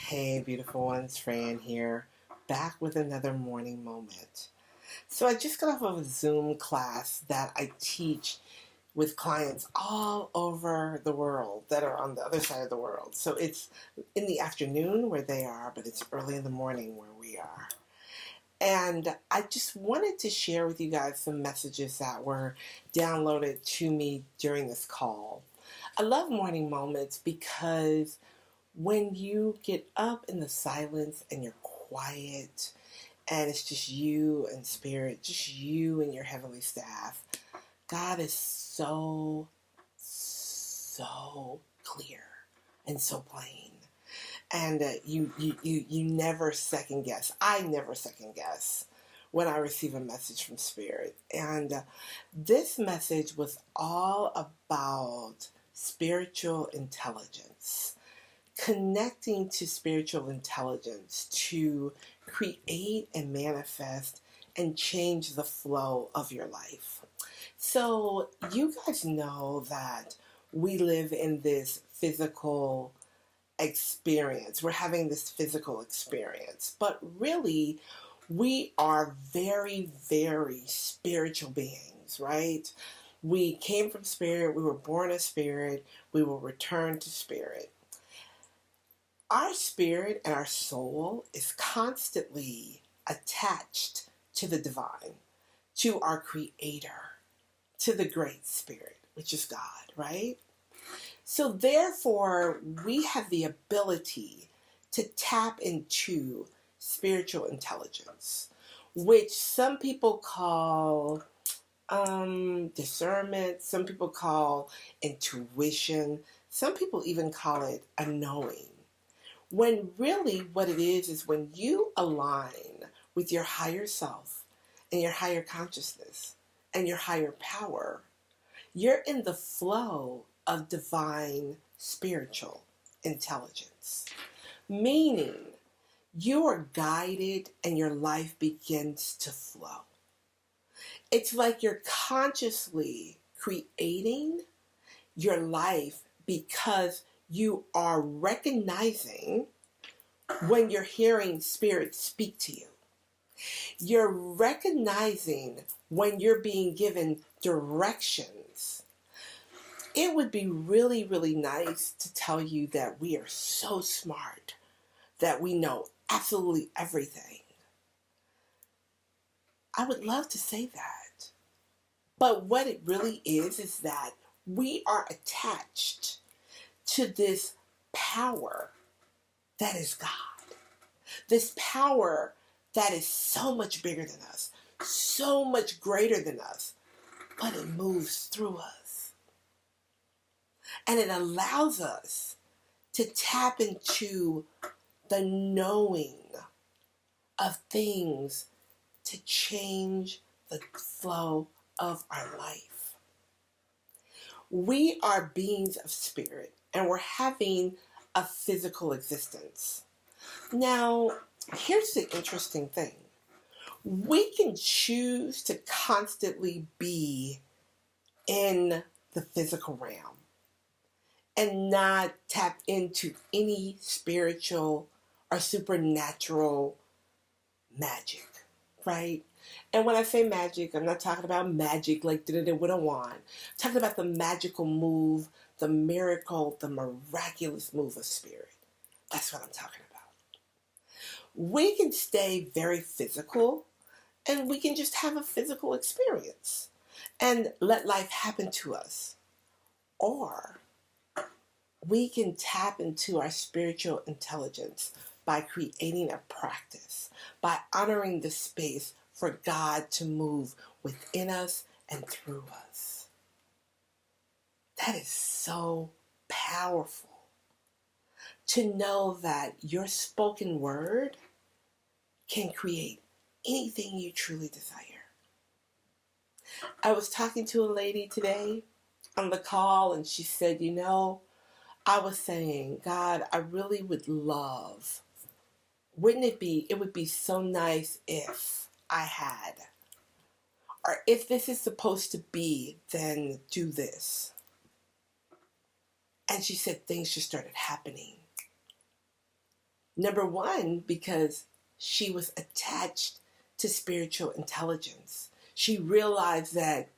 Hey beautiful ones, Fran here, back with another morning moment. So I just got off of a Zoom class that I teach with clients all over the world that are on the other side of the world. So it's in the afternoon where they are, but it's early in the morning where we are. And I just wanted to share with you guys some messages that were downloaded to me during this call. I love morning moments because when you get up in the silence and you're quiet and it's just you and spirit, just you and your heavenly staff, God is so, so clear and so plain. And you never second guess. I never second guess when I receive a message from spirit. And this message was all about spiritual intelligence. Connecting to spiritual intelligence to create and manifest and change the flow of your life. So you guys know that we live in this physical experience. We're having this physical experience, but really we are very, very spiritual beings, right? We came from spirit, we were born of spirit, we will return to spirit. Our spirit and our soul is constantly attached to the divine, to our creator, to the great spirit, which is God, right? So therefore, we have the ability to tap into spiritual intelligence, which some people call discernment, some people call intuition, some people even call it a knowing. When really what it is when you align with your higher self and your higher consciousness and your higher power, you're in the flow of divine spiritual intelligence. Meaning you are guided and your life begins to flow. It's like you're consciously creating your life because you are recognizing when you're hearing spirit speak to you. You're recognizing when you're being given directions. It would be really, really nice to tell you that we are so smart, that we know absolutely everything. I would love to say that. But what it really is that we are attached to this power that is God. This power that is so much bigger than us, so much greater than us, but it moves through us. And it allows us to tap into the knowing of things to change the flow of our life. We are beings of spirit. And we're having a physical existence. Now, here's the interesting thing. We can choose to constantly be in the physical realm and not tap into any spiritual or supernatural magic, right? And when I say magic, I'm not talking about magic like with a wand. I'm talking about the magical move, the miracle, the miraculous move of spirit. That's what I'm talking about. We can stay very physical and we can just have a physical experience and let life happen to us. Or we can tap into our spiritual intelligence by creating a practice, by honoring the space for God to move within us and through us. That is so powerful to know that your spoken word can create anything you truly desire. I was talking to a lady today on the call and she said, you know, I was saying, God, I really would love, it would be so nice if I had, or if this is supposed to be, then do this. And she said things just started happening. Number one, because she was attached to spiritual intelligence. She realized that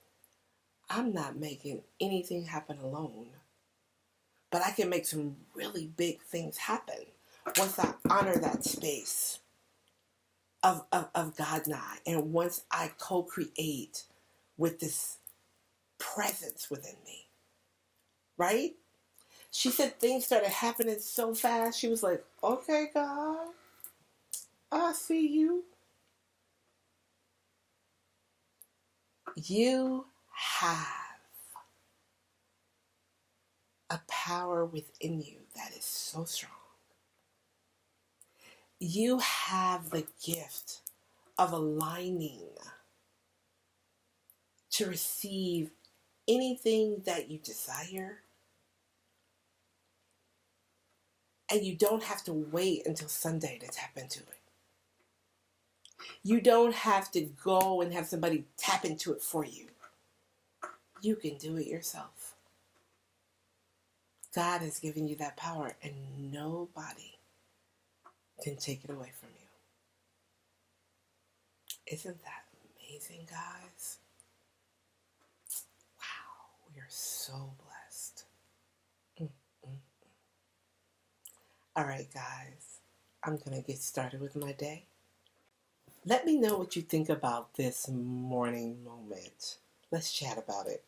I'm not making anything happen alone, but I can make some really big things happen once I honor that space of God and I, and once I co-create with this presence within me, right? She said things started happening so fast. She was like, okay, God, I see you. You have a power within you that is so strong. You have the gift of aligning to receive anything that you desire. And you don't have to wait until Sunday to tap into it. You don't have to go and have somebody tap into it for you. You can do it yourself. God has given you that power, and nobody can take it away from you. Isn't that amazing, guys? Wow, we are so blessed. All right, guys, I'm going to get started with my day. Let me know what you think about this morning moment. Let's chat about it.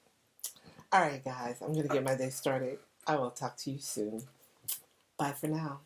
All right, guys, I'm going to get my day started. I will talk to you soon. Bye for now.